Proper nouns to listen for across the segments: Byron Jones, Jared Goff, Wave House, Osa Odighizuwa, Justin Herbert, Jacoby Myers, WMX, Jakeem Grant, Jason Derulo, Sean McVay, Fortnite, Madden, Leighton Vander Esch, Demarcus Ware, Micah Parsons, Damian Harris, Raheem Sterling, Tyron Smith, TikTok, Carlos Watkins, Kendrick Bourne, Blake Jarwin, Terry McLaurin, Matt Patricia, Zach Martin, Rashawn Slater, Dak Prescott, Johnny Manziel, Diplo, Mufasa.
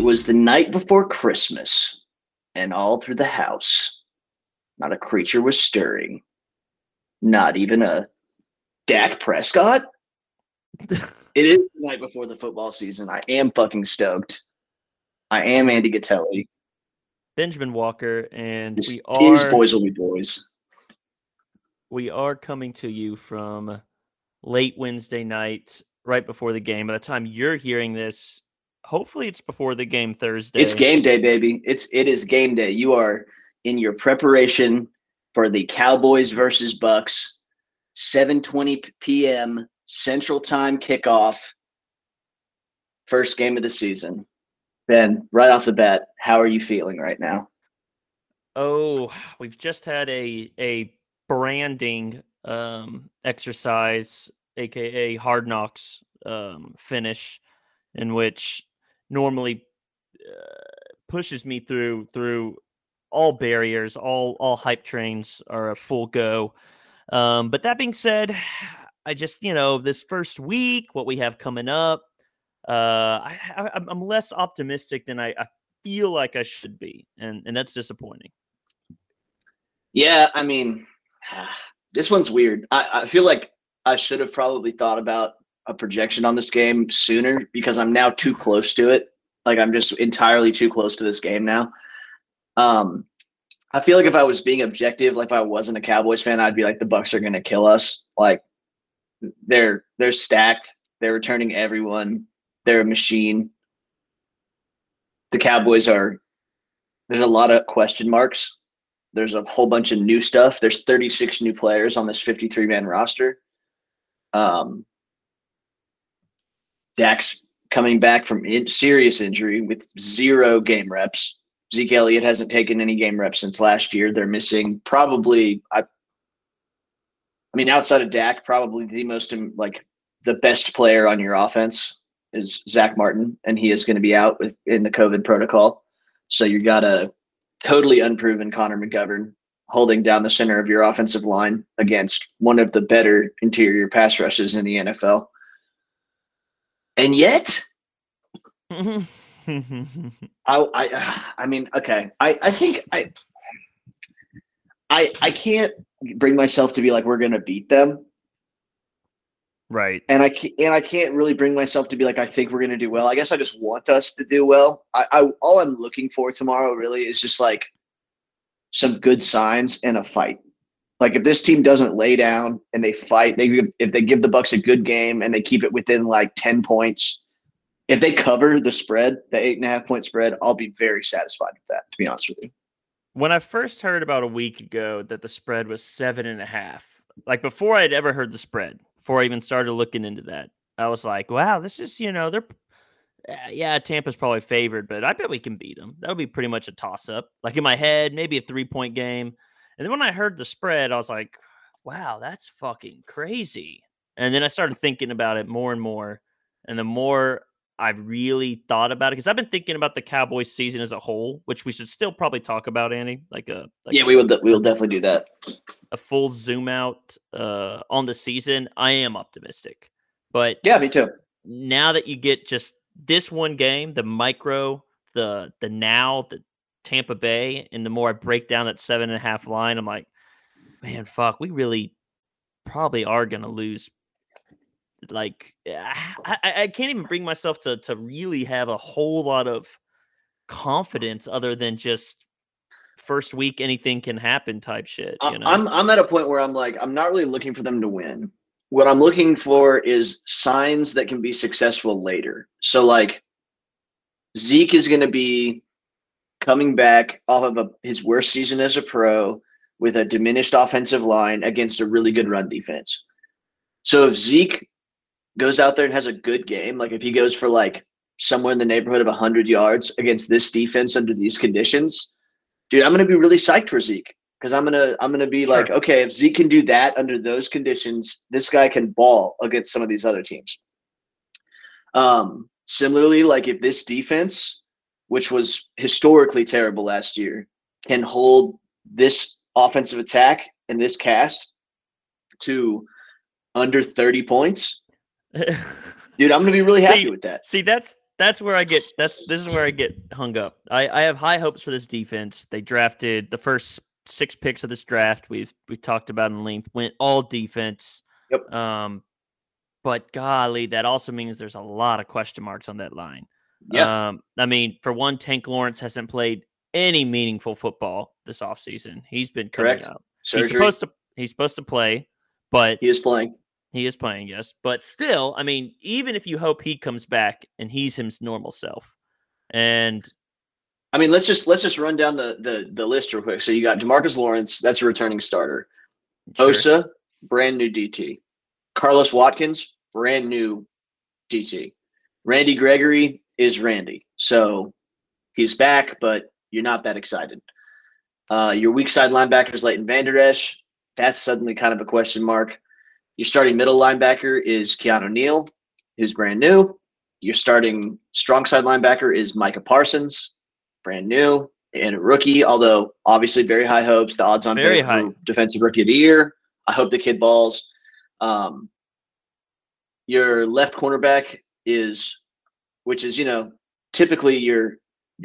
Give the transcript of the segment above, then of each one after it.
It was the night before Christmas, and all through the house, not a creature was stirring. Not even a Dak Prescott. It is the night before the football season. I am fucking stoked. I am Andy Cattelli. Benjamin Walker, and we are... These boys will be boys. We are coming to you from late Wednesday night, right before the game. By the time you're hearing this, hopefully it's before the game Thursday. It's game day, baby. It is game day. You are in your preparation for the Cowboys versus Bucks, 7:20 p.m. Central Time kickoff, first game of the season. Ben, right off the bat, how are you feeling right now? Oh, we've just had a branding exercise, aka Hard Knocks finish, in which normally pushes me through all barriers, all hype trains are a full go. But that being said, I just, this first week, what we have coming up, I'm less optimistic than I feel like I should be. And that's disappointing. Yeah. I mean, this one's weird. I feel like I should have probably thought about a projection on this game sooner because I'm now too close to it. Like I'm just entirely too close to this game now. I feel like if I was being objective, like if I wasn't a Cowboys fan, I'd be like, the Bucks are going to kill us. Like they're stacked. They're returning everyone. They're a machine. The Cowboys are, there's a lot of question marks. There's a whole bunch of new stuff. There's 36 new players on this 53-man roster. Dak's coming back from serious injury with zero game reps. Zeke Elliott hasn't taken any game reps since last year. They're missing probably, I mean, outside of Dak, probably the most, the best player on your offense is Zach Martin, and he is going to be out in the COVID protocol. So you got a totally unproven Connor McGovern holding down the center of your offensive line against one of the better interior pass rushes in the NFL. And yet, I can't bring myself to be like, we're going to beat them. Right. And I can't really bring myself to be like, I think we're going to do well. I guess I just want us to do well. All I'm looking for tomorrow really is just like some good signs and a fight. Like if this team doesn't lay down and they fight, if they give the Bucks a good game and they keep it within like 10 points, if they cover the spread, the 8.5 point spread, I'll be very satisfied with that, to be honest with you. When I first heard about a week ago that the spread was 7.5, like before I'd ever heard the spread, before I even started looking into that, I was like, wow, this is, Tampa's probably favored, but I bet we can beat them. That would be pretty much a toss up. Like in my head, maybe a 3-point game. And then when I heard the spread, I was like, wow, that's fucking crazy. And then I started thinking about it more and more. And the more I really thought about it, because I've been thinking about the Cowboys season as a whole, which we should still probably talk about, Andy. We will definitely do that. A full zoom out on the season. I am optimistic. But yeah, me too. Now that you get just this one game, the micro, the now, the Tampa Bay, and the more I break down that 7.5 line, I'm like, man, fuck, we really probably are going to lose. Like, I can't even bring myself to really have a whole lot of confidence other than just first week, anything can happen type shit. I'm at a point where I'm like, I'm not really looking for them to win. What I'm looking for is signs that can be successful later. So like Zeke is going to be coming back off of his worst season as a pro with a diminished offensive line against a really good run defense. So if Zeke goes out there and has a good game, like if he goes for like somewhere in the neighborhood of 100 yards against this defense under these conditions, dude, I'm going to be really psyched for Zeke because I'm going to be sure. Like, okay, if Zeke can do that under those conditions, this guy can ball against some of these other teams. Similarly, like if this defense, which was historically terrible last year, can hold this offensive attack and this cast to under 30 points, dude, I'm going to be really happy with that. See, that's This is where I get hung up. I have high hopes for this defense. They drafted the first 6 picks of this draft. We talked about in length, went all defense. Yep. But golly, that also means there's a lot of question marks on that line. Yeah. I mean, for one, Tank Lawrence hasn't played any meaningful football this offseason. He's been coming out. Surgery. He's supposed to play, but he is playing. He is playing, yes. But still, I mean, even if you hope he comes back and he's his normal self. And I mean, let's just run down the list real quick. So you got DeMarcus Lawrence, that's a returning starter. Sure. Osa, brand new DT. Carlos Watkins, brand new DT. Randy Gregory is Randy. So he's back, but you're not that excited. Your weak side linebacker is Leighton Vander Esch. That's suddenly kind of a question mark. Your starting middle linebacker is Keanu Neal, who's brand new. Your starting strong side linebacker is Micah Parsons, brand new, and a rookie, although obviously very high hopes. The odds on very high defensive rookie of the year. I hope the kid balls. Your left cornerback is, which is, you know, typically your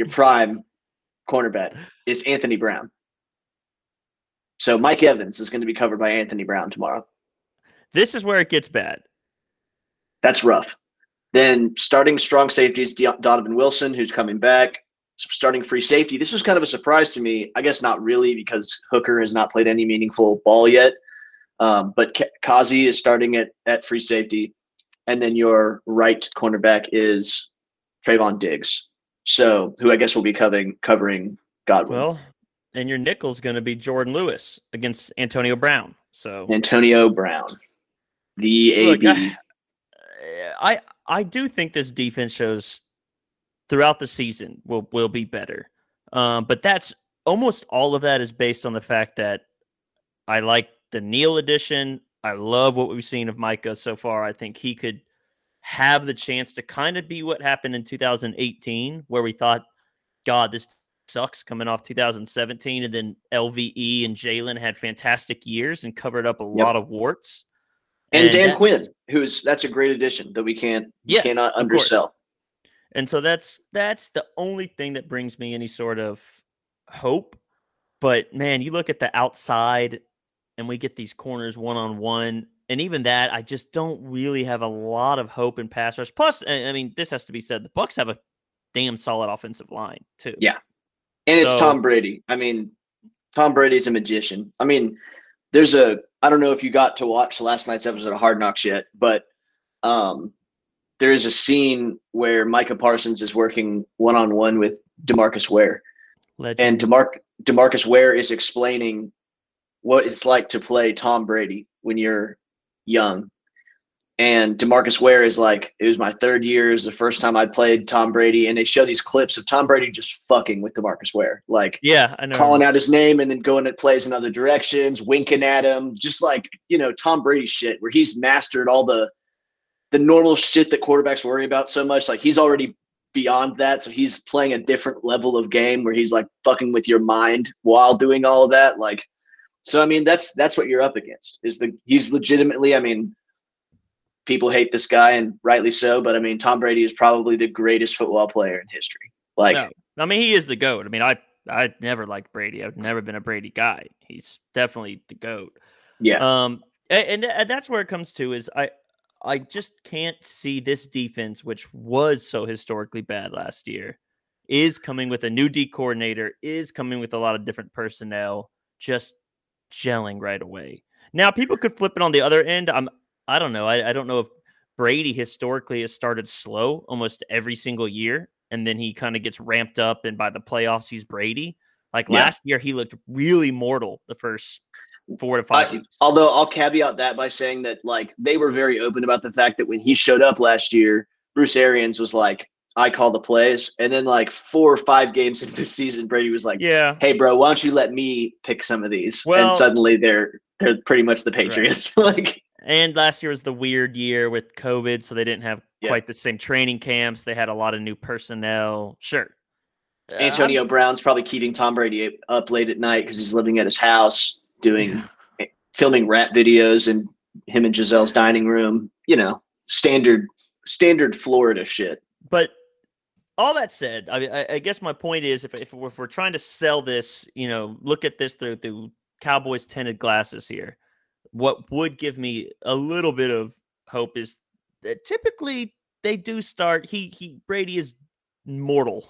prime cornerback is Anthony Brown. So Mike Evans is going to be covered by Anthony Brown tomorrow. This is where it gets bad. That's rough. Then starting strong safety is Donovan Wilson, who's coming back. Starting free safety. This was kind of a surprise to me. I guess not really, because Hooker has not played any meaningful ball yet. But Kazi is starting at free safety. And then your right cornerback is Trayvon Diggs, so who I guess will be covering Godwin. Well, and your nickel's going to be Jordan Lewis against Antonio Brown. So Antonio Brown, the AB. Look, I do think this defense shows throughout the season will be better. But that's almost all of that is based on the fact that I like the Neal edition. I love what we've seen of Micah so far. I think he could have the chance to kind of be what happened in 2018, where we thought, God, this sucks coming off 2017. And then LVE and Jalen had fantastic years and covered up a lot of warts. And Dan Quinn, that's a great addition that we cannot undersell. And so that's the only thing that brings me any sort of hope. But man, you look at the outside and we get these corners one-on-one. And even that, I just don't really have a lot of hope in pass rush. Plus, I mean, this has to be said, the Bucs have a damn solid offensive line, too. Yeah. And it's Tom Brady. I mean, Tom Brady's a magician. I mean, I don't know if you got to watch last night's episode of Hard Knocks yet, but there is a scene where Micah Parsons is working one-on-one with Demarcus Ware. Legends. And Demarcus Ware is explaining what it's like to play Tom Brady when you're young. And DeMarcus Ware is like, it was my third year. It was the first time I played Tom Brady. And they show these clips of Tom Brady just fucking with DeMarcus Ware. Like, yeah, I know. Calling out his name and then going at plays in other directions, winking at him. Just like, you know, Tom Brady shit where he's mastered all the normal shit that quarterbacks worry about so much. Like, he's already beyond that. So he's playing a different level of game where he's like fucking with your mind while doing all of that. Like, so, I mean, that's what you're up against is he's legitimately, I mean, people hate this guy and rightly so, but I mean, Tom Brady is probably the greatest football player in history. Like, no, I mean, he is the GOAT. I mean, I never liked Brady. I've never been a Brady guy. He's definitely the GOAT. Yeah. And that's where it comes to is I just can't see this defense, which was so historically bad last year, is coming with a new D coordinator, is coming with a lot of different personnel, just gelling right away. Now people could flip it on the other end. I don't know. I don't know if Brady historically has started slow almost every single year, and then he kind of gets ramped up, and by the playoffs he's Brady. Like last year he looked really mortal the first 4 to 5 weeks. Although I'll caveat that by saying that like they were very open about the fact that when he showed up last year, Bruce Arians was like, I call the plays. And then like 4 or 5 games into the season, Brady was like, "Yeah, hey bro, why don't you let me pick some of these?" Well, and suddenly they're pretty much the Patriots. Right. Like, and last year was the weird year with COVID, so they didn't have quite the same training camps. They had a lot of new personnel. Sure. Antonio Brown's probably keeping Tom Brady up late at night because he's living at his house filming rap videos in him and Giselle's dining room. You know, standard Florida shit. But All that said, I guess my point is, if we're trying to sell this, look at this through Cowboys tinted glasses here, what would give me a little bit of hope is that typically they do start. Brady is mortal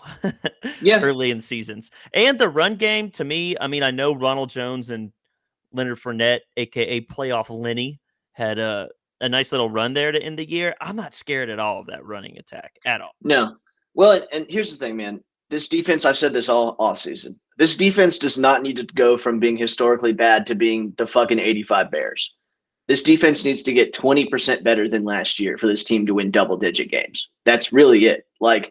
early in seasons, and the run game to me. I mean, I know Ronald Jones and Leonard Fournette, aka Playoff Lenny, had a nice little run there to end the year. I'm not scared at all of that running attack at all. No. Well, and here's the thing, man. This defense, I've said this all offseason, this defense does not need to go from being historically bad to being the fucking 85 Bears. This defense needs to get 20% better than last year for this team to win double-digit games. That's really it. Like,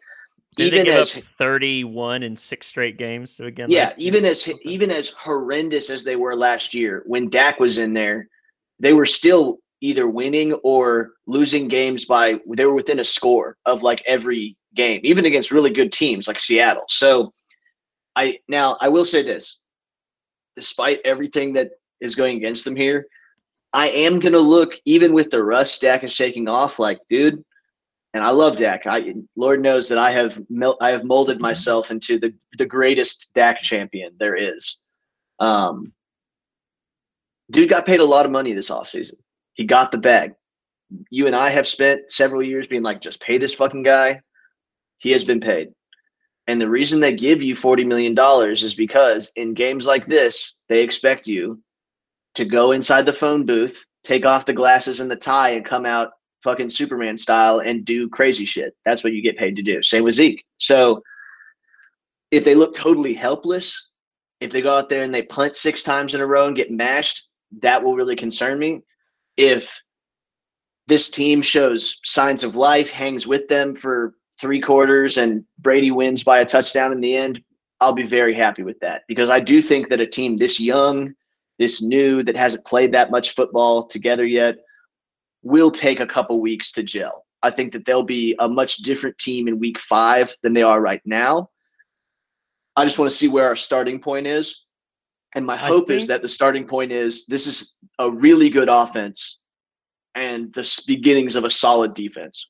even as 31 in 6 straight games to again. Yeah, even as horrendous as they were last year, when Dak was in there, they were still either winning or losing games by they were within a score of like every game, even against really good teams like Seattle. So I will say this, despite everything that is going against them here, I am going to look, even with the rust Dak is shaking off, like, dude, and I love Dak. Lord knows that I have molded myself into the greatest Dak champion there is. Dude got paid a lot of money this offseason. He got the bag. You and I have spent several years being like, just pay this fucking guy. He has been paid. And the reason they give you $40 million is because in games like this, they expect you to go inside the phone booth, take off the glasses and the tie, and come out fucking Superman style and do crazy shit. That's what you get paid to do. Same with Zeke. So if they look totally helpless, if they go out there and they punt 6 times in a row and get mashed, that will really concern me. If this team shows signs of life, hangs with them for 3 quarters, and Brady wins by a touchdown in the end, I'll be very happy with that, because I do think that a team this young, this new, that hasn't played that much football together yet will take a couple weeks to gel. I think that they'll be a much different team in week 5 than they are right now. I just want to see where our starting point is. And my hope is that the starting point is this is a really good offense and the beginnings of a solid defense.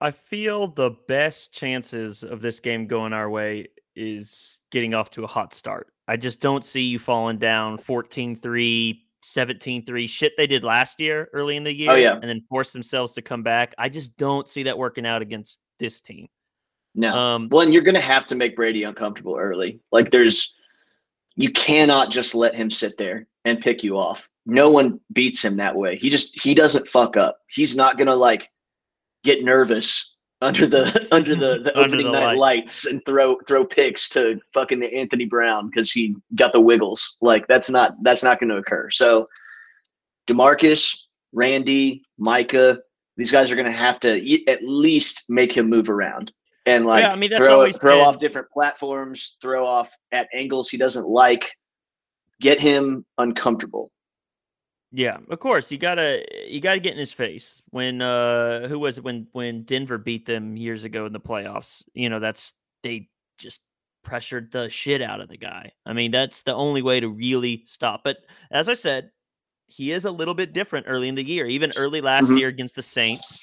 I feel the best chances of this game going our way is getting off to a hot start. I just don't see you falling down 14-3, 17-3, shit they did last year early in the year, and then force themselves to come back. I just don't see that working out against this team. No. Well, and you're going to have to make Brady uncomfortable early. Like, you cannot just let him sit there and pick you off. No one beats him that way. He doesn't fuck up. He's not going to like get nervous under the opening night lights and throw picks to fucking Anthony Brown because he got the wiggles. Like, that's not going to occur. So DeMarcus, Randy, Micah, these guys are going to have to at least make him move around. And like, throw off different platforms, throw off at angles he doesn't like, get him uncomfortable. Yeah, of course you gotta get in his face. When when Denver beat them years ago in the playoffs, they just pressured the shit out of the guy. I mean, that's the only way to really stop. But as I said, he is a little bit different early in the year. Even early last year against the Saints,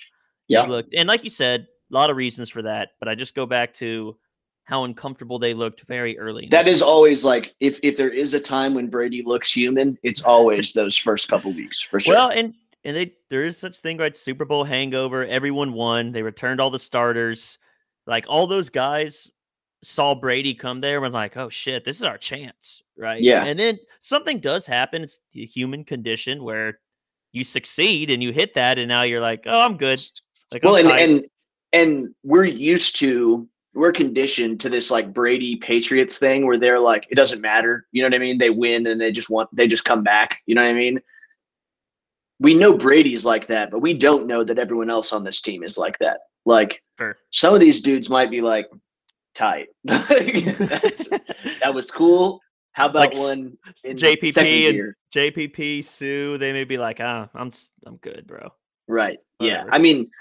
he looked, and like you said, a lot of reasons for that, but I just go back to how uncomfortable they looked very early. That is always like, if there is a time when Brady looks human, it's always those first couple weeks for sure. Well, and there is such thing, right? Super Bowl hangover. Everyone won. They returned all the starters. Like, all those guys saw Brady come there and like, oh shit, this is our chance, right? Yeah. And then something does happen. It's the human condition where you succeed and you hit that, and now you're like, oh, I'm good. Like, well, and we're conditioned to this like Brady Patriots thing where they're like, it doesn't matter. You know what I mean? They win and they just come back. You know what I mean? We know Brady's like that, but we don't know that everyone else on this team is like that. Like, sure, some of these dudes might be like, tight. That was cool. How about like one in JPP, Sue, they may be like, I'm good, bro. Right. Whatever. Yeah. I mean,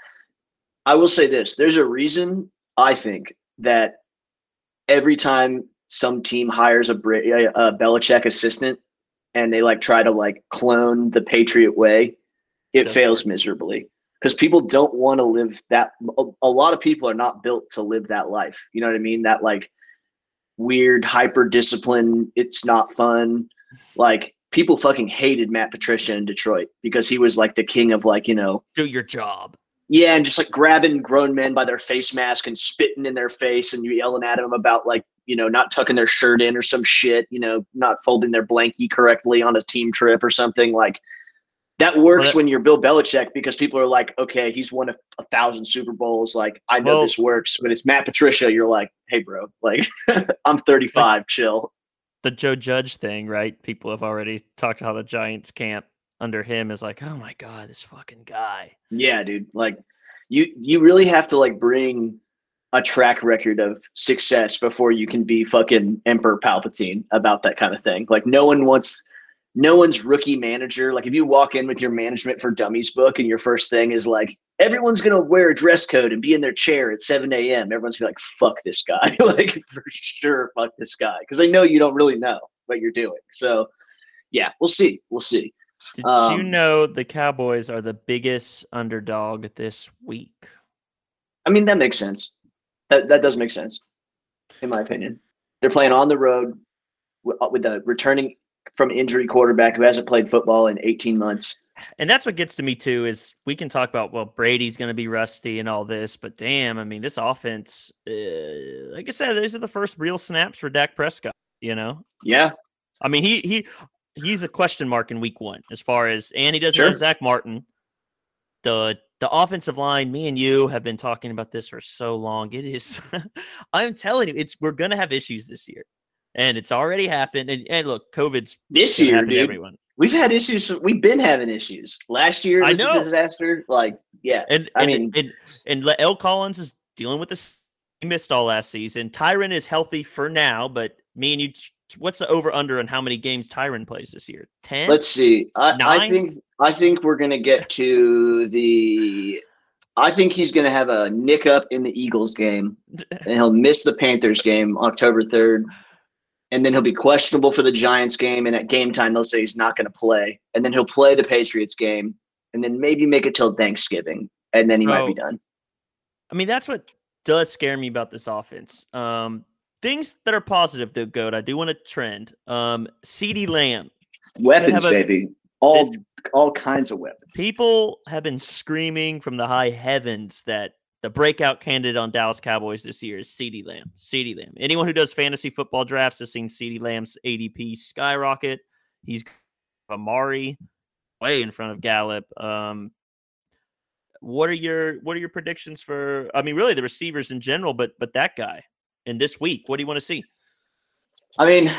I will say this. There's a reason, I think, that every time some team hires a Belichick assistant and they like try to like clone the Patriot way, it fails miserably. because people don't want to live that. A lot of people are not built to live that life. You know what I mean? That like weird hyper discipline. It's not fun. Like people fucking hated Matt Patricia in Detroit because he was like the king of like, you know, do your job. Yeah. And just like grabbing grown men by their face mask and spitting in their face and you yelling at them about like, you know, not tucking their shirt in or some shit, you know, not folding their blankie correctly on a team trip or something like that works when you're Bill Belichick, because people are like, okay, he's won a 1,000 Super Bowls. Like I know this works, but it's Matt Patricia. You're like, hey bro, like I'm 35, chill. The Joe Judge thing, right? People have already talked how the Giants camp under him is like, oh my God, this fucking guy. Yeah, dude. Like you really have to like bring a track record of success before you can be fucking Emperor Palpatine about that kind of thing. Like no one's rookie manager. Like if you walk in with your Management for Dummies book and your first thing is like, everyone's going to wear a dress code and be in their chair at 7 a.m. Everyone's gonna be like, fuck this guy. Like for sure, fuck this guy. Cause I know you don't really know what you're doing. So yeah, we'll see. We'll see. Did you know the Cowboys are the biggest underdog this week? I mean, that makes sense. That does make sense, in my opinion. They're playing on the road with the returning from injury quarterback who hasn't played football in 18 months. And that's what gets to me, too, is we can talk about, well, Brady's going to be rusty and all this, but damn, I mean, this offense, like I said, these are the first real snaps for Dak Prescott, you know? Yeah. I mean, he's a question mark in week one as far as, and he doesn't have Zach Martin. The offensive line, me and you have been talking about this for so long. It is, I'm telling you, we're going to have issues this year. And it's already happened. And look, COVID's this year, dude. Everyone. We've had issues. We've been having issues. Last year was a disaster. Like, yeah. And L. Collins is dealing with this. He missed all last season. Tyron is healthy for now, but me and you, what's the over-under on how many games Tyron plays this year? 10? Let's see. I think we're going to get to the – I think he's going to have a nick up in the Eagles game, and he'll miss the Panthers game October 3rd, and then he'll be questionable for the Giants game, and at game time they'll say he's not going to play, and then he'll play the Patriots game, and then maybe make it till Thanksgiving, and then he might be done. I mean, that's what does scare me about this offense. Things that are positive, though, Goat, I do want to trend. CeeDee Lamb. Weapons, baby. All kinds of weapons. People have been screaming from the high heavens that the breakout candidate on Dallas Cowboys this year is CeeDee Lamb. CeeDee Lamb. Anyone who does fantasy football drafts has seen CeeDee Lamb's ADP skyrocket. He's Amari way in front of Gallup. What are your predictions for, I mean, really the receivers in general, but that guy? And this week, what do you want to see? I mean,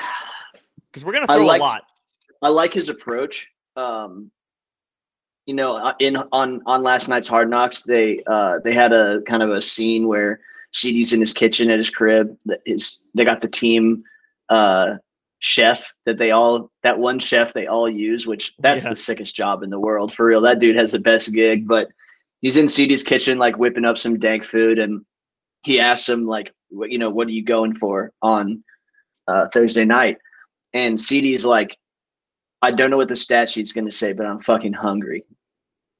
because we're going to throw a lot. I like his approach. You know, on last night's Hard Knocks, they had a kind of a scene where CeeDee's in his kitchen at his crib. They got the team chef that one chef they all use, which that's the sickest job in the world for real. That dude has the best gig, but he's in CeeDee's kitchen, like whipping up some dank food, and he asks him like, you know, what are you going for on Thursday night? And CeeDee's like, I don't know what the stat sheet's going to say, but I'm fucking hungry.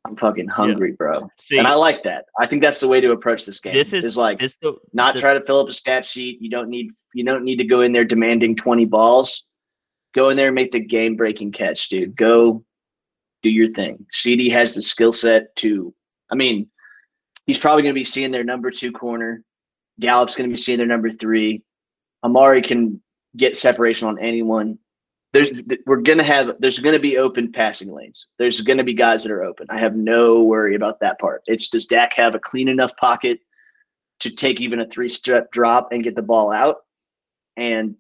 I'm fucking hungry, bro. See, and I like that. I think that's the way to approach this game. This is like try to fill up a stat sheet. You don't need to go in there demanding 20 balls. Go in there and make the game-breaking catch, dude. Go do your thing. CeeDee has the skill set to – I mean, he's probably going to be seeing their number 2 corner. Gallup's going to be seeing their number 3. Amari can get separation on anyone. There's going to be open passing lanes. There's going to be guys that are open. I have no worry about that part. It's does Dak have a clean enough pocket to take even a 3-step drop and get the ball out? And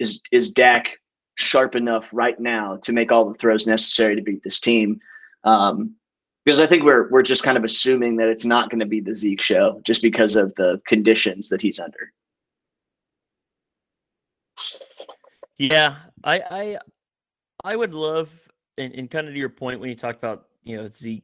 is Dak sharp enough right now to make all the throws necessary to beat this team? Because I think we're just kind of assuming that it's not going to be the Zeke show just because of the conditions that he's under. Yeah, I would love, and kind of to your point when you talked about, you know, CeeDee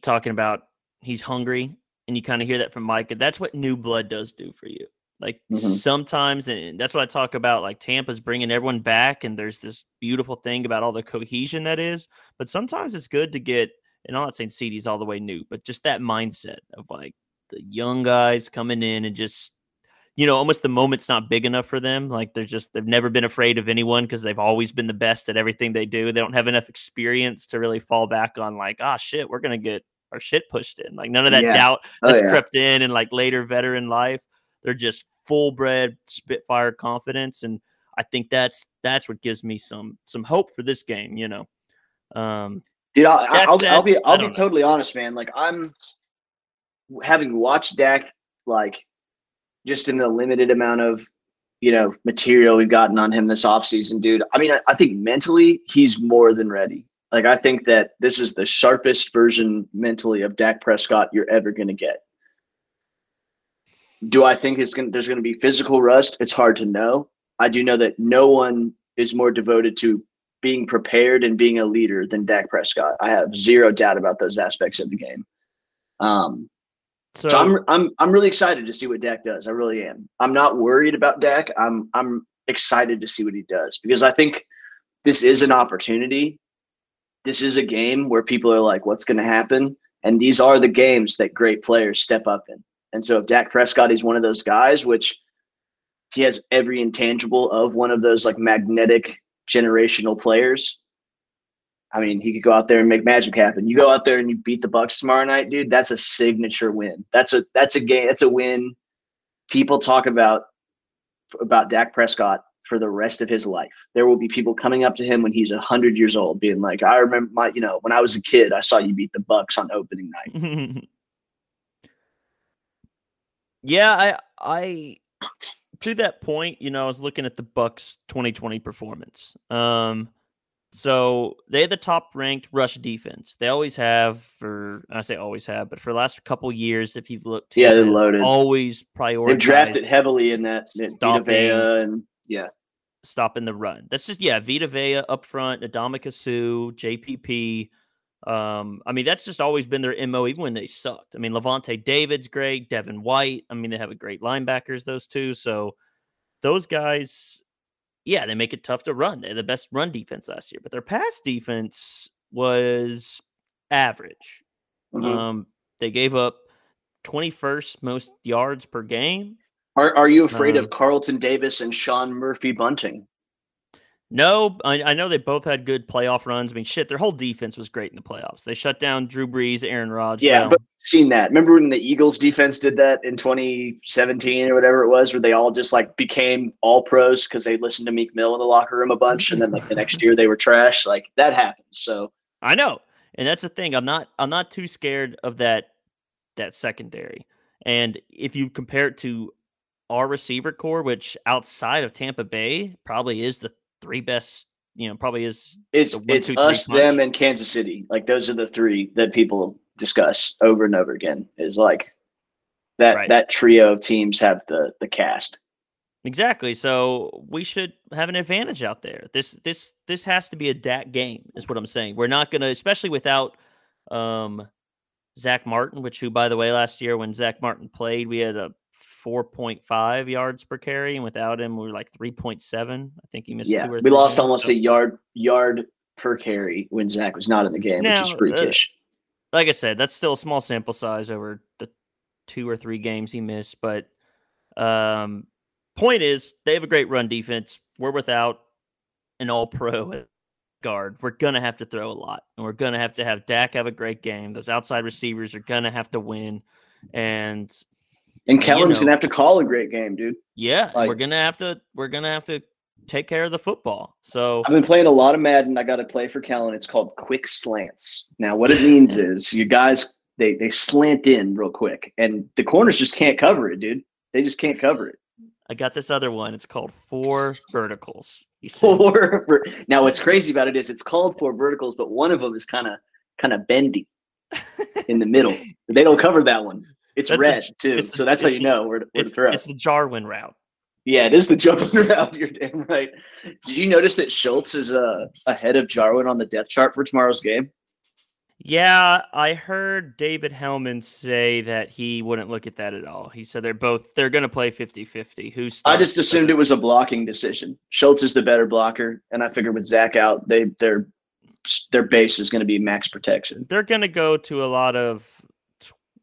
talking about he's hungry, and you kind of hear that from Micah. That's what new blood does do for you. Like sometimes, and that's what I talk about, like Tampa's bringing everyone back and there's this beautiful thing about all the cohesion that is, but sometimes it's good to get, and I'm not saying CeeDee's all the way new, but just that mindset of like the young guys coming in and just, you know, almost the moment's not big enough for them. Like they're just, they've never been afraid of anyone because they've always been the best at everything they do. They don't have enough experience to really fall back on like, ah, shit, we're going to get our shit pushed in. Like none of that doubt that's crept in and like later veteran life. They're just full-bred spitfire confidence. And I think that's what gives me some hope for this game, you know? Dude, I'll be totally honest, man. Like I'm having watched Dak, like just in the limited amount of, you know, material we've gotten on him this offseason, dude. I mean, I think mentally he's more than ready. Like, I think that this is the sharpest version mentally of Dak Prescott you're ever going to get. Do I think there's going to be physical rust? It's hard to know. I do know that no one is more devoted to being prepared and being a leader than Dak Prescott. I have zero doubt about those aspects of the game. So I'm really excited to see what Dak does. I really am. I'm not worried about Dak. I'm excited to see what he does because I think this is an opportunity. This is a game where people are like, what's going to happen? And these are the games that great players step up in. And so if Dak Prescott is one of those guys, which he has every intangible of one of those like magnetic generational players, I mean, he could go out there and make magic happen. You go out there and you beat the Bucs tomorrow night, dude, that's a signature win. That's a game. That's a win people talk about Dak Prescott for the rest of his life. There will be people coming up to him when he's 100 years old being like, I remember when I was a kid, I saw you beat the Bucs on opening night. Yeah, I to that point, you know, I was looking at the Bucs' 2020 performance. So they had the top-ranked rush defense. They always have for the last couple years, if you've looked, they're loaded. Always prioritized. They've drafted heavily in that Vita Vea stopping the run. That's just Vita Vea up front, Ndamukong Suh, JPP. I mean, that's just always been their MO, even when they sucked. I mean, Levante David's great, Devin White. I mean, they have a great linebackers, those two. So those guys, they make it tough to run. They're the best run defense last year, but their pass defense was average. They gave up 21st most yards per game. Are you afraid of Carlton Davis and Sean Murphy Bunting? No, I know they both had good playoff runs. I mean, shit, their whole defense was great in the playoffs. They shut down Drew Brees, Aaron Rodgers. Yeah, but I've seen that. Remember when the Eagles defense did that in 2017 or whatever it was, where they all just like became all pros because they listened to Meek Mill in the locker room a bunch, and then like the next year they were trash. Like that happens. So I know, and that's the thing. I'm not too scared of that secondary. And if you compare it to our receiver core, which outside of Tampa Bay probably is the three best, you know, probably is it's us, them, and Kansas City. Like those are the three that people discuss over and over again, is like that right. That trio of teams have the cast. Exactly. So we should have an advantage out there. This has to be a Dak game, is what I'm saying. We're not gonna, especially without Zach Martin, who by the way, last year when Zach Martin played, we had a 4.5 yards per carry, and without him we were like 3.7. I think he missed 2 or 3. We lost almost a yard per carry when Zach was not in the game, now, which is freakish. Like I said, that's still a small sample size over the 2 or 3 games he missed, but point is they have a great run defense. We're without an all-pro guard. We're going to have to throw a lot, and we're going to have Dak have a great game. Those outside receivers are going to have to win, And Kellen's gonna have to call a great game, dude. Yeah, like, we're gonna have to take care of the football. So I've been playing a lot of Madden. I got to play for Kellen. It's called quick slants. Now, what it means is you guys they slant in real quick, and the corners just can't cover it, dude. They just can't cover it. I got this other one. It's called 4 verticals. Now, what's crazy about it is it's called 4 verticals, but one of them is kind of bendy in the middle. They don't cover that one. It's red, too, so that's how you know where to throw. It's the Jarwin route. Yeah, it is the Jarwin route. You're damn right. Did you notice that Schultz is ahead of Jarwin on the depth chart for tomorrow's game? Yeah, I heard David Hellman say that he wouldn't look at that at all. He said they're going to play 50-50. I just assumed it was a blocking decision. Schultz is the better blocker, and I figured with Zach out, their base is going to be max protection. They're going to go to a lot of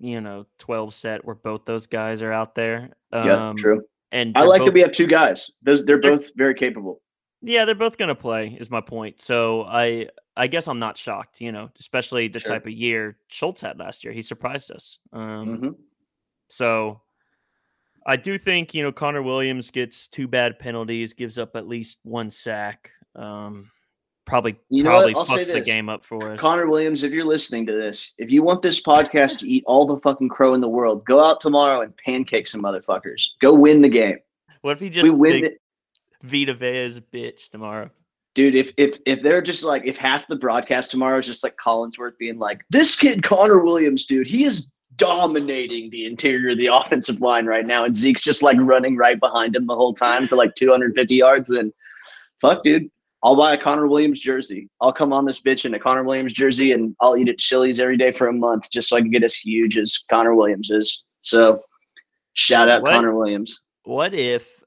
12 set where both those guys are out there. Yeah, true. And I like that we have two guys. They're both very capable. Yeah, they're both going to play is my point. So I guess I'm not shocked, especially the type of year Schultz had last year. He surprised us. So I do think, Connor Williams gets two bad penalties, gives up at least one sack. Probably fucks the game up for us. Connor Williams, if you're listening to this, if you want this podcast to eat all the fucking crow in the world, go out tomorrow and pancake some motherfuckers. Go win the game. What if he just Vita Vea's bitch tomorrow? Dude, if they're just like, if half the broadcast tomorrow is just like Collinsworth being like, this kid Connor Williams, dude, he is dominating the interior of the offensive line right now, and Zeke's just like running right behind him the whole time for like 250 yards, then fuck, dude. I'll buy a Connor Williams jersey. I'll come on this bitch in a Connor Williams jersey, and I'll eat at Chili's every day for a month just so I can get as huge as Connor Williams is. So shout out Connor Williams. What if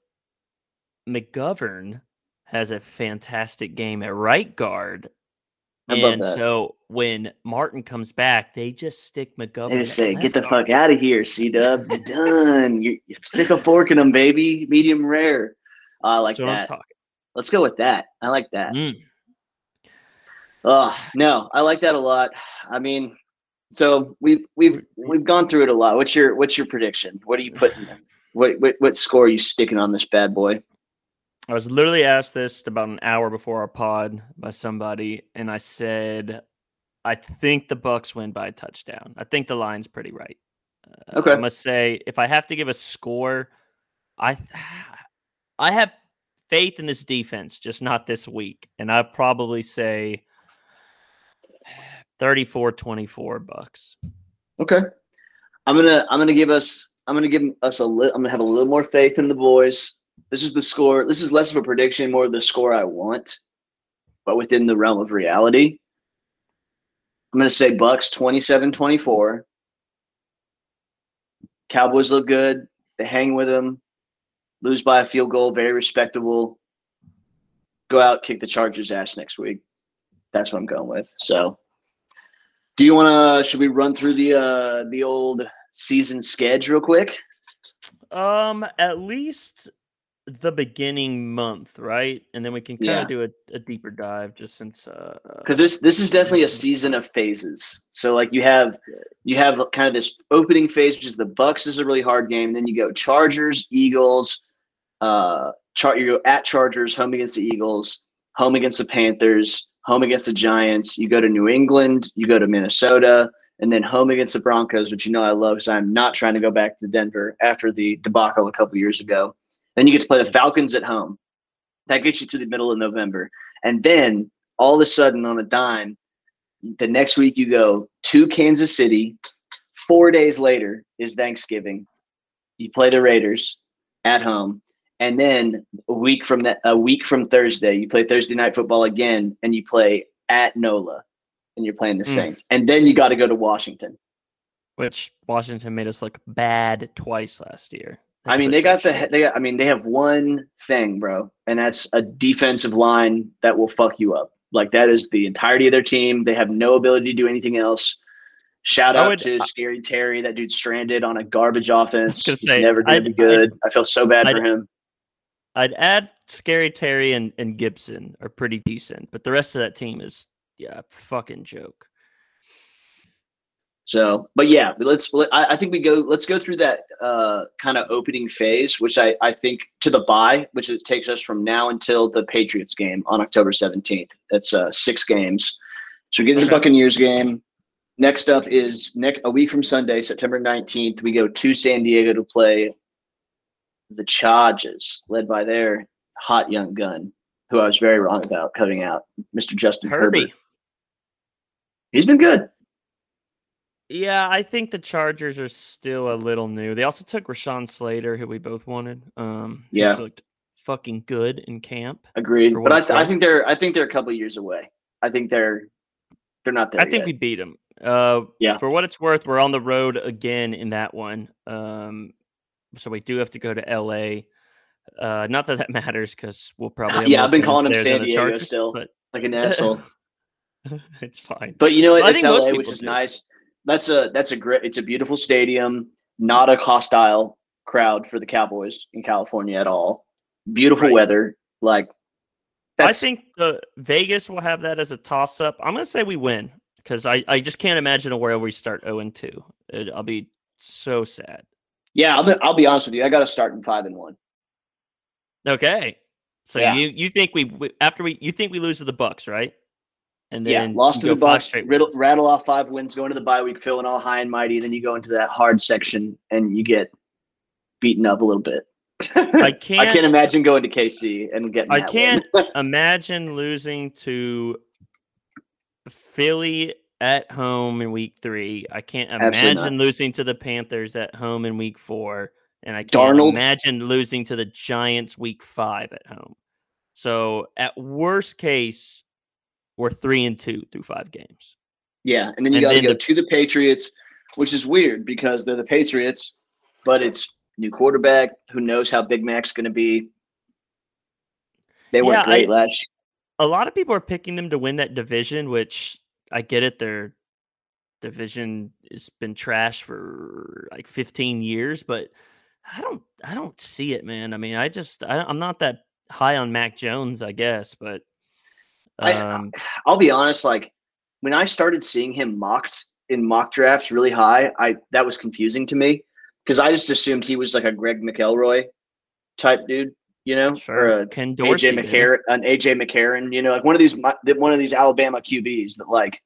McGovern has a fantastic game at right guard? And so when Martin comes back, they just stick McGovern. They just say, get the fuck out of here, C-Dub. You're done. You stick a fork in them, baby. Medium rare. I like that. That's what I'm talking. Let's go with that. I like that. No, I like that a lot. I mean, so we've gone through it a lot. What's your prediction? What are you putting? What score are you sticking on this bad boy? I was literally asked this about an hour before our pod by somebody, and I said, I think the Bucks win by a touchdown. I think the line's pretty right. Okay. I must say, if I have to give a score, I have faith in this defense, just not this week. And I'd probably say 34-24 Bucks. Okay. I'm going to have a little more faith in the boys. This is the score. This is less of a prediction, more of the score I want, but within the realm of reality. I'm going to say Bucks 27-24. Cowboys look good. They hang with them. Lose by a field goal, very respectable. Go out, kick the Chargers' ass next week. That's what I'm going with. So, should we run through the old season schedule real quick? At least the beginning month, right? And then we can kind of do a deeper dive, just since because this is definitely a season of phases. So like you have kind of this opening phase, which is the Bucks is a really hard game, and then you go Chargers, Eagles. You go at Chargers, home against the Eagles, home against the Panthers, home against the Giants. You go to New England, you go to Minnesota, and then home against the Broncos, which I love because I'm not trying to go back to Denver after the debacle a couple years ago. Then you get to play the Falcons at home. That gets you to the middle of November. And then all of a sudden on a dime, the next week you go to Kansas City. 4 days later is Thanksgiving. You play the Raiders at home. And then a week from Thursday, you play Thursday Night Football again, and you play at NOLA, and you're playing the Saints. And then you got to go to Washington. Which Washington made us look bad twice last year. I mean, they have one thing, bro, and that's a defensive line that will fuck you up. Like, that is the entirety of their team. They have no ability to do anything else. Shout out to Scary Terry. That dude's stranded on a garbage offense. He's never going to be good. I feel so bad for him. I'd add Scary Terry and Gibson are pretty decent, but the rest of that team is, a fucking joke. So, but yeah, let's go through that kind of opening phase, which I think to the bye, which it takes us from now until the Patriots game on October 17th. That's 6 games. So we get to the Buccaneers game. Next up is a week from Sunday, September 19th. We go to San Diego to play the Chargers, led by their hot young gun, who I was very wrong about cutting out, Mr. Justin Herbert. He's been good. Yeah, I think the Chargers are still a little new. They also took Rashawn Slater, who we both wanted. He looked fucking good in camp. Agreed. But I think they're a couple years away. I think they're They're not there. I think yet. We beat them. Yeah. For what it's worth, we're on the road again in that one. So we do have to go to L.A. Not that that matters because we'll probably. Yeah, I've been calling them San Diego Chargers, still, but... like an asshole. It's fine. But you know, it's L.A., which is nice. That's a great. It's a beautiful stadium. Not a hostile crowd for the Cowboys in California at all. Beautiful weather. Like, that's... I think Vegas will have that as a toss-up. I'm going to say we win because I just can't imagine a world where we start 0-2. I'll be so sad. Yeah, I'll be honest with you. I got to start in 5-1. Okay, so yeah. you think we lose to the Bucs, right? And then lost to the Bucs. Rattle off 5 wins, go into the bye week, feeling all high and mighty. Then you go into that hard section and you get beaten up a little bit. I can't imagine going to KC and getting. I can't imagine losing to Philly at home in week 3. I can't imagine losing to the Panthers at home in week 4, and I can't imagine losing to the Giants week 5 at home. So at worst case, we're 3-2 through 5 games. Yeah, and then you got to go to the Patriots, which is weird because they're the Patriots, but it's. New quarterback. Who knows how Big Mac's going to be? They were great last year. A lot of people are picking them to win that division, which I get it. Their division has been trash for like 15 years, but I don't see it, man. I mean, I'm not that high on Mac Jones, I guess. But I'll be honest. Like when I started seeing him mocked in mock drafts really high, that was confusing to me. Because I just assumed he was like a Greg McElroy type dude, you know, sure. Or a Ken Dorsey, AJ McCarron, you know, like one of these Alabama QBs that, like,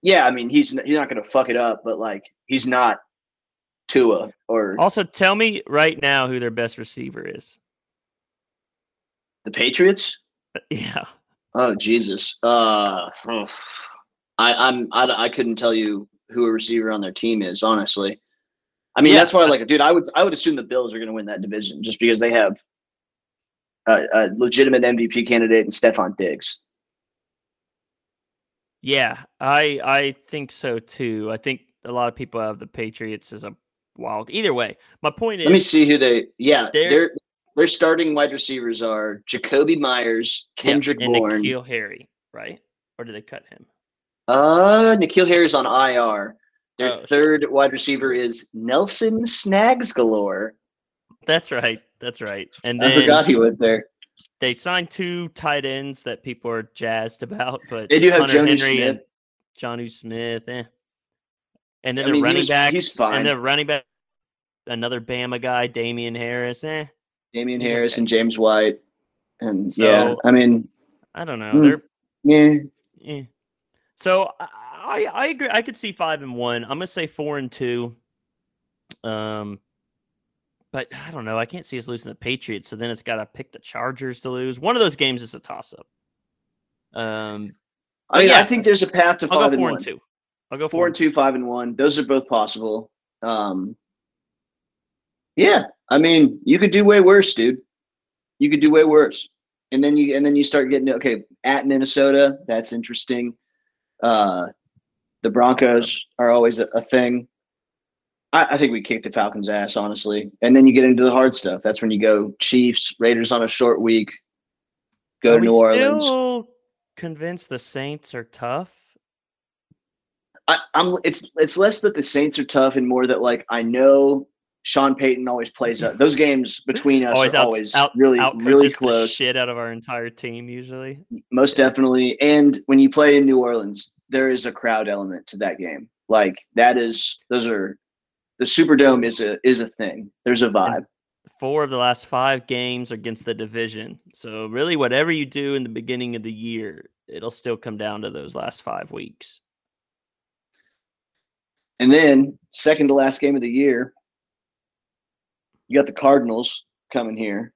yeah, I mean, he's not going to fuck it up, but like he's not Tua or. Also, tell me right now who their best receiver is. The Patriots. Yeah. Oh Jesus! I couldn't tell you who a receiver on their team is, honestly. I mean, that's why, like, dude, I would assume the Bills are going to win that division just because they have a legitimate MVP candidate in Stephon Diggs. Yeah, I think so too. I think a lot of people have the Patriots as a wild. Either way, my point is, let me see who they. Yeah, their starting wide receivers are Jacoby Myers, Kendrick Bourne, and N'Keal Harry, right? Or did they cut him? N'Keal Harry's on IR. Their third wide receiver is Nelson Snags Galore. That's right. And then I forgot he was there. They signed 2 tight ends that people are jazzed about, but they do have Jonnu Smith. And then the running back, another Bama guy, Damian Harris. He's okay. And James White. And so, yeah, I mean, I don't know. So I agree. I could see 5-1. I'm gonna say 4-2. But I don't know. I can't see us losing the Patriots. So then it's got to pick the Chargers to lose. One of those games is a toss-up. I think there's a path to 5-1. I'll go 4-2, 5-1. Those are both possible. Yeah, I mean, you could do way worse, dude. You could do way worse, and then you start getting at Minnesota. That's interesting. The Broncos are always a thing. I think we kicked the Falcons' ass, honestly. And then you get into the hard stuff. That's when you go Chiefs, Raiders on a short week, go to New Orleans. Are we still convinced the Saints are tough? It's less that the Saints are tough and more that, like, I know Sean Payton always plays up. Those games between us are always really close. The shit out of our entire team usually. Most definitely. And when you play in New Orleans, there is a crowd element to that game. Like the Superdome is a thing. There's a vibe. And 4 of the last 5 games are against the division. So really, whatever you do in the beginning of the year, it'll still come down to those last 5 weeks. And then second to last game of the year, you got the Cardinals coming here.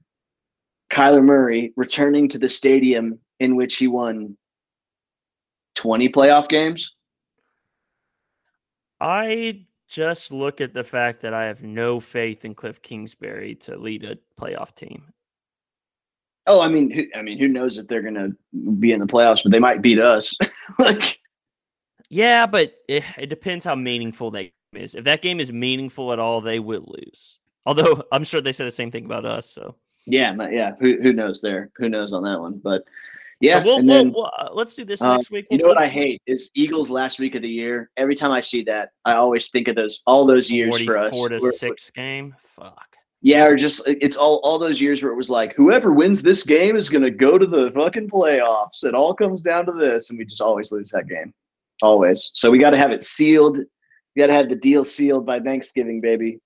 Kyler Murray returning to the stadium in which he won 20 playoff games. I just look at the fact that I have no faith in Cliff Kingsbury to lead a playoff team. Oh, I mean, who knows if they're going to be in the playoffs, but they might beat us. like Yeah, but it depends how meaningful that game is. If that game is meaningful at all, they will lose. Although I'm sure they said the same thing about us. So yeah. Who knows there? Who knows on that one? But yeah, we'll let's do this next week. You know what I hate is Eagles last week of the year. Every time I see that, I always think of all those years for us. 44-6 game. Fuck. Yeah, or just it's all those years where it was like whoever wins this game is going to go to the fucking playoffs. It all comes down to this, and we just always lose that game. Always. So we got to have it sealed. We got to have the deal sealed by Thanksgiving, baby.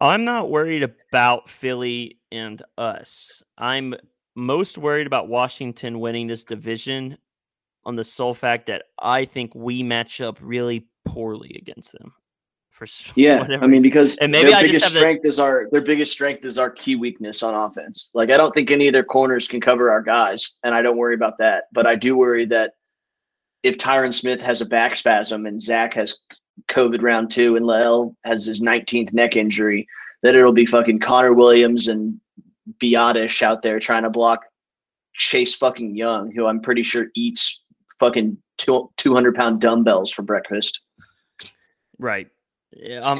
I'm not worried about Philly and us. I'm most worried about Washington winning this division on the sole fact that I think we match up really poorly against them. Because their biggest strength is our key weakness on offense. Like, I don't think any of their corners can cover our guys, and I don't worry about that. But I do worry that if Tyron Smith has a back spasm and Zach has COVID round 2 and Lael has his 19th neck injury, that it'll be fucking Connor Williams and Biotish out there trying to block Chase fucking Young, who I'm pretty sure eats fucking 200-pound dumbbells for breakfast. Right. Yeah,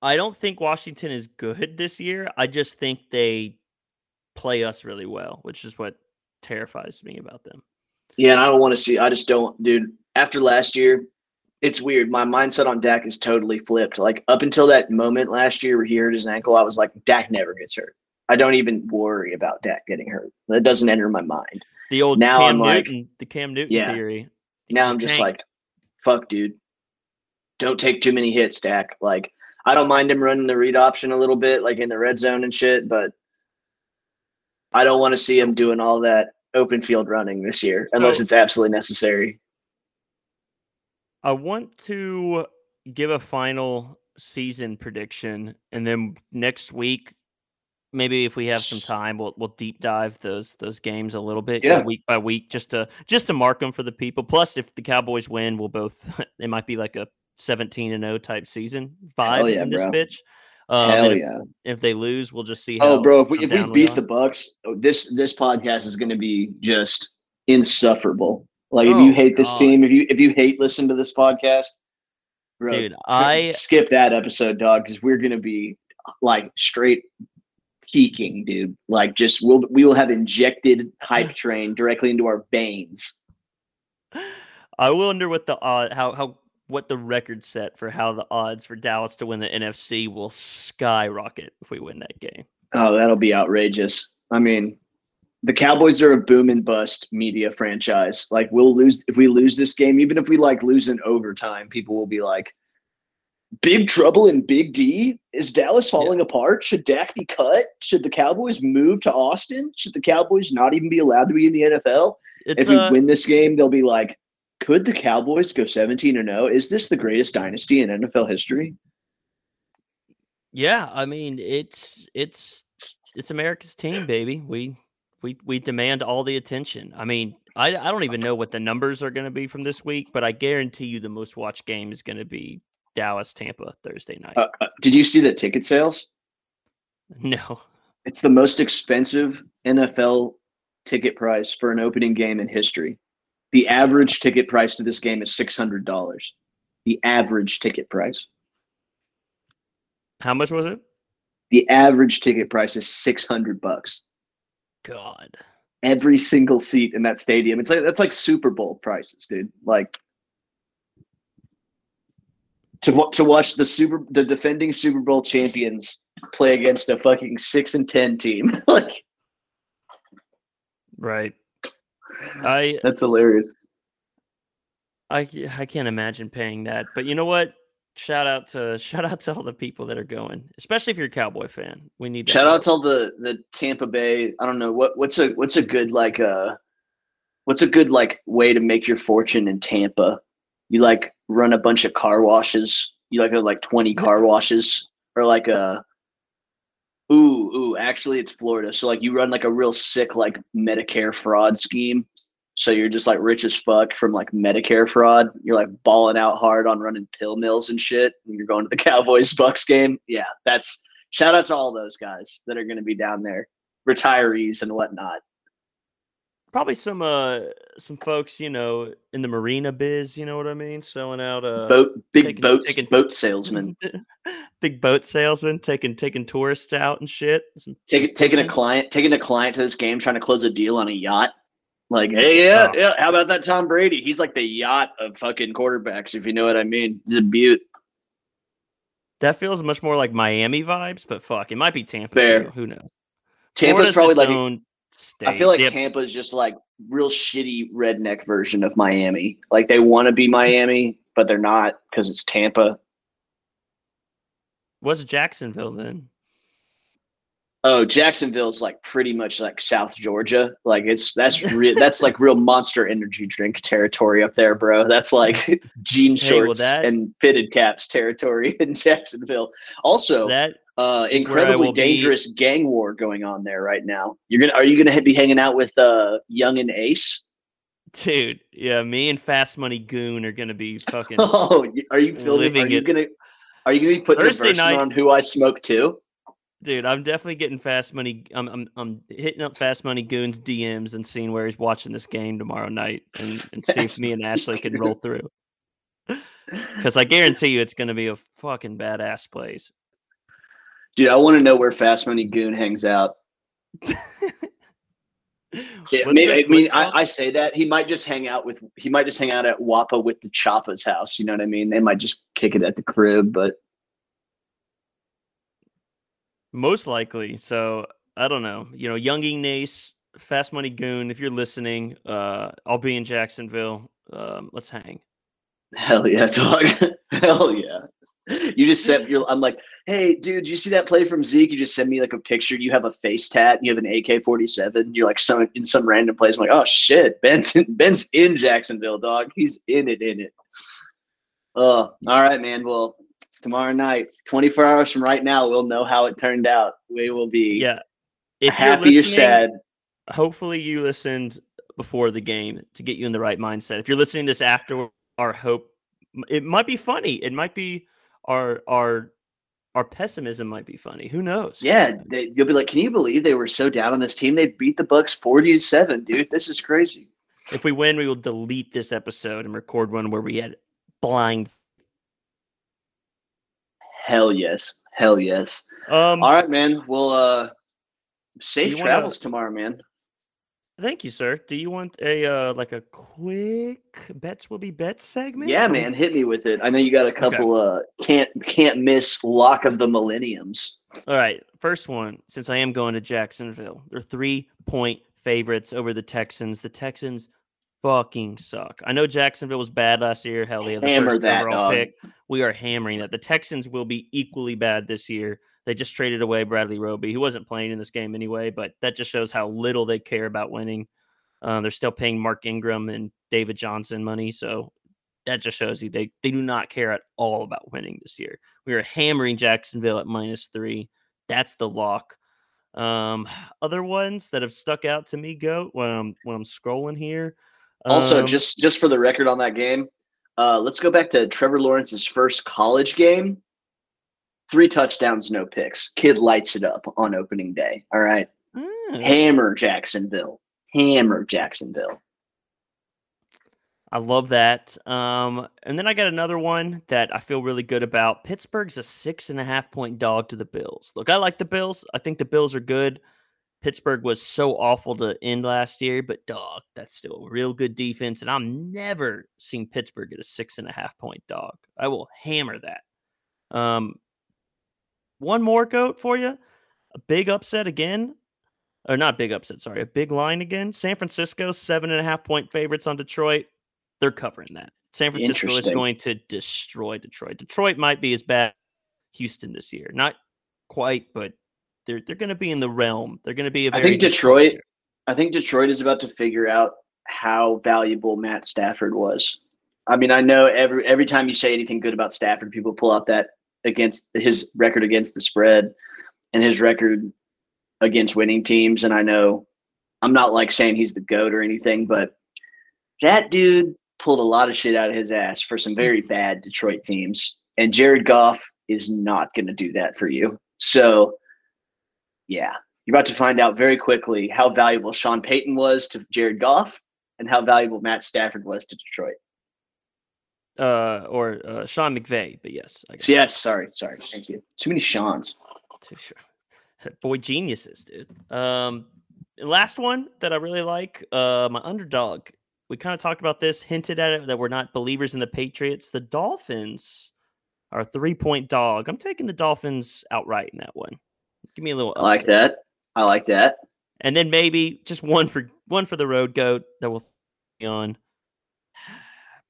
I don't think Washington is good this year. I just think they play us really well, which is what terrifies me about them. Yeah, and I don't want to see – I just don't – dude, after last year, it's weird. My mindset on Dak is totally flipped. Like, up until that moment last year where he hurt his ankle, I was like, Dak never gets hurt. I don't even worry about Dak getting hurt. That doesn't enter my mind. Cam Newton theory. Now I'm just like, fuck, dude. Don't take too many hits, Dak. Like, I don't mind him running the read option a little bit, like in the red zone and shit, but I don't want to see him doing all that open field running this year, unless it's absolutely necessary. I want to give a final season prediction, and then next week, maybe if we have some time, we'll deep dive those games a little bit, week by week, just to mark them for the people. Plus, if the Cowboys win, we'll both. It might be like a 17-0 type season vibe in this bitch. If they lose, we'll just see. If we beat the Bucks, this podcast is going to be just insufferable. Like, if you hate this team, if you hate listening to this podcast, bro, dude, I skip that episode, dog, because we're going to be like straight peaking, dude. Like, just we will have injected hype train directly into our veins. I wonder what the what the record set for how the odds for Dallas to win the NFC will skyrocket if we win that game. Oh, that'll be outrageous. I mean, the Cowboys are a boom and bust media franchise. Like, if we lose this game, even if we like lose in overtime, people will be like, big trouble in Big D? Is Dallas falling apart? Should Dak be cut? Should the Cowboys move to Austin? Should the Cowboys not even be allowed to be in the NFL? If we win this game, they'll be like, could the Cowboys go 17-0? Is this the greatest dynasty in NFL history? Yeah, I mean, it's America's team, baby. We demand all the attention. I mean, I don't even know what the numbers are going to be from this week, but I guarantee you the most watched game is going to be Dallas-Tampa Thursday night. Did you see the ticket sales? No. It's the most expensive NFL ticket price for an opening game in history. The average ticket price to this game is $600. The average ticket price. How much was it? The average ticket price is $600. God. Every single seat in that stadium. It's like, that's like Super Bowl prices, dude. Like, to watch the defending Super Bowl champions play against a fucking 6-10 team. Like, right. That's hilarious. I can't imagine paying that, but you know what? Shout out to all the people that are going, especially if you're a Cowboy fan. We need that. Shout out to all the Tampa Bay. I don't know what's a good way to make your fortune in Tampa. You like run a bunch of car washes. You like 20 car washes or like a. Ooh, actually it's Florida. So like you run like a real sick like Medicare fraud scheme. So you're just like rich as fuck from like Medicare fraud. You're like balling out hard on running pill mills and shit. And you're going to the Cowboys-Bucks game. Yeah, that's shout out to all those guys that are going to be down there. Retirees and whatnot. probably some folks, you know, in the marina biz, you know what I mean? Selling out boat salesmen. Big boat salesman taking tourists out and shit. Taking a client to this game, trying to close a deal on a yacht. Like, hey, yeah, how about that Tom Brady? He's like the yacht of fucking quarterbacks, if you know what I mean. He's a beaut. That feels much more like Miami vibes, but fuck, it might be Tampa too. Who knows? Tampa's Florida's probably like own state. I feel like Tampa's just like real shitty redneck version of Miami. Like they want to be Miami, but they're not because it's Tampa. What's Jacksonville then? Oh, Jacksonville's like pretty much like South Georgia. Like that's like real Monster energy drink territory up there, bro. That's like jean shorts and fitted caps territory in Jacksonville. Also, that incredibly dangerous gang war going on there right now. Are you gonna be hanging out with Young and Ace? Dude, yeah, me and Fast Money Goon are gonna be fucking. Oh, are you filming? Are you gonna be putting a version on Who I Smoke Too? Dude, I'm definitely getting Fast Money. I'm hitting up Fast Money Goon's DMs and seeing where he's watching this game tomorrow night, and see if me and Ashley can roll through. Because I guarantee you, it's going to be a fucking badass plays. Dude, I want to know where Fast Money Goon hangs out. Yeah, maybe, I mean, I say that he might just hang out at Wappa with the Choppa's house. You know what I mean? They might just kick it at the crib, but. Most likely. So I don't know. You know, Youngie Nace, Fast Money Goon, if you're listening, I'll be in Jacksonville. Let's hang. Hell yeah, dog. Hell yeah. You just sent your I'm like, hey, dude, you see that play from Zeke? You just send me like a picture. You have a face tat, and you have an AK-47. You're like in some random place. I'm like, oh shit, Ben's in Jacksonville, dog. He's in it. Oh, all right, man. Well, tomorrow night, 24 hours from right now, we'll know how it turned out. We will be happy or sad. Hopefully you listened before the game to get you in the right mindset. If you're listening to this after, our hope, it might be funny. It might be our pessimism might be funny. Who knows? Yeah, you'll be like, can you believe they were so down on this team? They beat the Bucks 40-7, dude. This is crazy. If we win, we will delete this episode and record one where we had blind. Hell yes. All right, man. Well, safe travels tomorrow, man. Thank you, sir. Do you want a like a quick bets will be bet segment? Yeah, man. Hit me with it. I know you got a couple can't miss lock of the millenniums. All right. First one, since I am going to Jacksonville, they're 3-point favorites over the Texans. The Texans fucking suck. I know Jacksonville was bad last year. Hell yeah, the first overall pick. We are hammering that. The Texans will be equally bad this year. They just traded away Bradley Roby, who wasn't playing in this game anyway, but that just shows how little they care about winning. They're still paying Mark Ingram and David Johnson money, so that just shows you they do not care at all about winning this year. We are hammering Jacksonville at -3. That's the lock. Other ones that have stuck out to me go when I'm scrolling here. Also, just for the record on that game, let's go back to Trevor Lawrence's first college game. 3 touchdowns, no picks. Kid lights it up on opening day. All right. Hammer Jacksonville. I love that. And then I got another one that I feel really good about. Pittsburgh's a 6.5-point dog to the Bills. Look, I like the Bills. I think the Bills are good. Pittsburgh was so awful to end last year, but dog, that's still a real good defense, and I'm never seeing Pittsburgh at a 6.5-point dog. I will hammer that. One more goat for you. A big upset again. Or not big upset, sorry. A big line again. San Francisco, 7.5-point favorites on Detroit. They're covering that. San Francisco is going to destroy Detroit. Detroit might be as bad as Houston this year. Not quite, but They're going to be in the realm. They're going to be. I think Detroit is about to figure out how valuable Matt Stafford was. I mean, I know every time you say anything good about Stafford, people pull out that against his record against the spread and his record against winning teams. And I know I'm not like saying he's the GOAT or anything, but that dude pulled a lot of shit out of his ass for some very bad Detroit teams. And Jared Goff is not going to do that for you. So. Yeah, You're about to find out very quickly how valuable Sean Payton was to Jared Goff and how valuable Matt Stafford was to Detroit. Or Sean McVay, but yes. I guess. Yes, sorry. Thank you. Too many Seans. Boy geniuses, dude. Last one that I really like, my underdog. We kind of talked about this, hinted at it, that we're not believers in the Patriots. The Dolphins are a 3-point dog. I'm taking the Dolphins outright in that one. Give me a little upset. I like that. And then maybe just one for the road goat that we'll be on.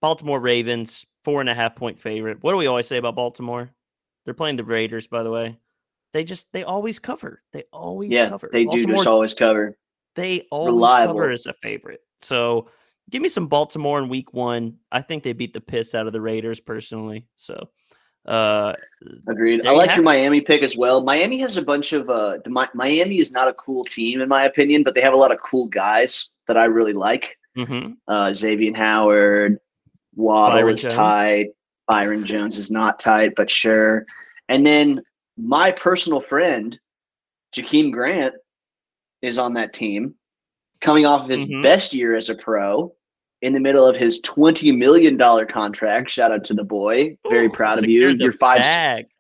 Baltimore Ravens, 4.5-point favorite. What do we always say about Baltimore? They're playing the Raiders, by the way. They always cover. They always cover. They Baltimore, do just always cover. They always Reliable. Cover as a favorite. So give me some Baltimore in week 1. I think they beat the piss out of the Raiders personally. So agreed. I like your Miami pick as well. Miami has a bunch of Miami is not a cool team in my opinion, but they have a lot of cool guys that I really like. Mm-hmm. Xavier Howard, Waddle Byron is Jones. Tight. Byron Jones is not tight, but sure. And then my personal friend, Jakeem Grant, is on that team, coming off of his best year as a pro, in the middle of his $20 million contract. Shout out to the boy. Very proud of you. You're 5'7",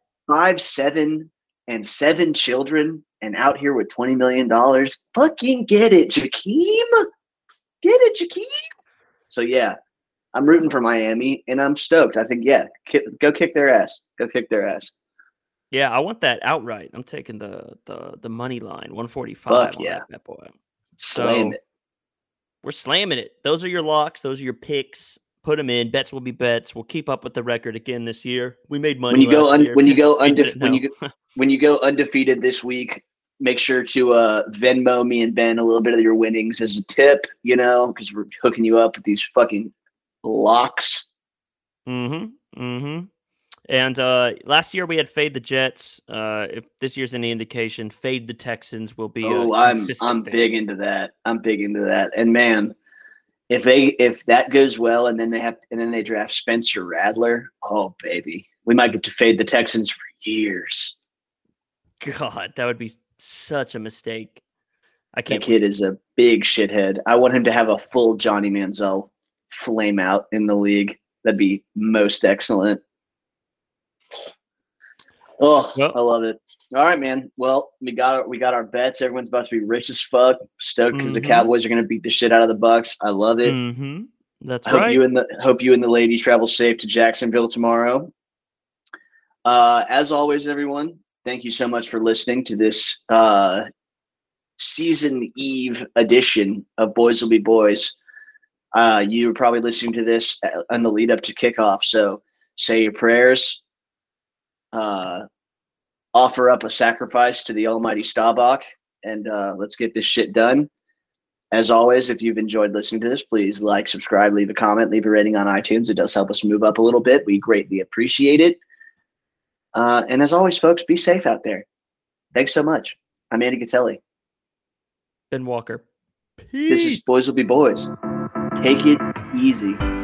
and 7 children, and out here with $20 million. Fucking get it, Jakeem. Get it, Jakeem. So, yeah, I'm rooting for Miami, and I'm stoked. I think, yeah, go kick their ass. Yeah, I want that outright. I'm taking the money line, 145. Fuck yeah. That boy. Slam it. We're slamming it. Those are your locks. Those are your picks. Put them in. Bets will be bets. We'll keep up with the record again this year. We made money when you go undefeated this week. Make sure to Venmo me and Ben a little bit of your winnings as a tip, because we're hooking you up with these fucking locks. Mm-hmm. And last year we had fade the Jets. If this year's any indication, fade the Texans will be. I'm big into that. And man, if that goes well, and then they draft Spencer Radler. Oh baby, we might get to fade the Texans for years. God, that would be such a mistake. That kid is a big shithead. I want him to have a full Johnny Manziel flame out in the league. That'd be most excellent. Oh, yep. I love it. All right, man. Well, we got our bets. Everyone's about to be rich as fuck. Stoked because the Cowboys are going to beat the shit out of the Bucks. I love it. Mm-hmm. That's right. Hope you and the lady travel safe to Jacksonville tomorrow. As always, everyone, thank you so much for listening to this season eve edition of Boys Will Be Boys. You were probably listening to this on the lead up to kickoff, so say your prayers. Offer up a sacrifice to the almighty Staubach, and let's get this shit done. As always, if you've enjoyed listening to this, please like, subscribe, leave a comment, leave a rating on iTunes. It does help us move up a little bit. We greatly appreciate it. And as always, folks, be safe out there. Thanks so much. I'm Andy Cattelli. Ben Walker. Peace. This is Boys Will Be Boys. Take it easy.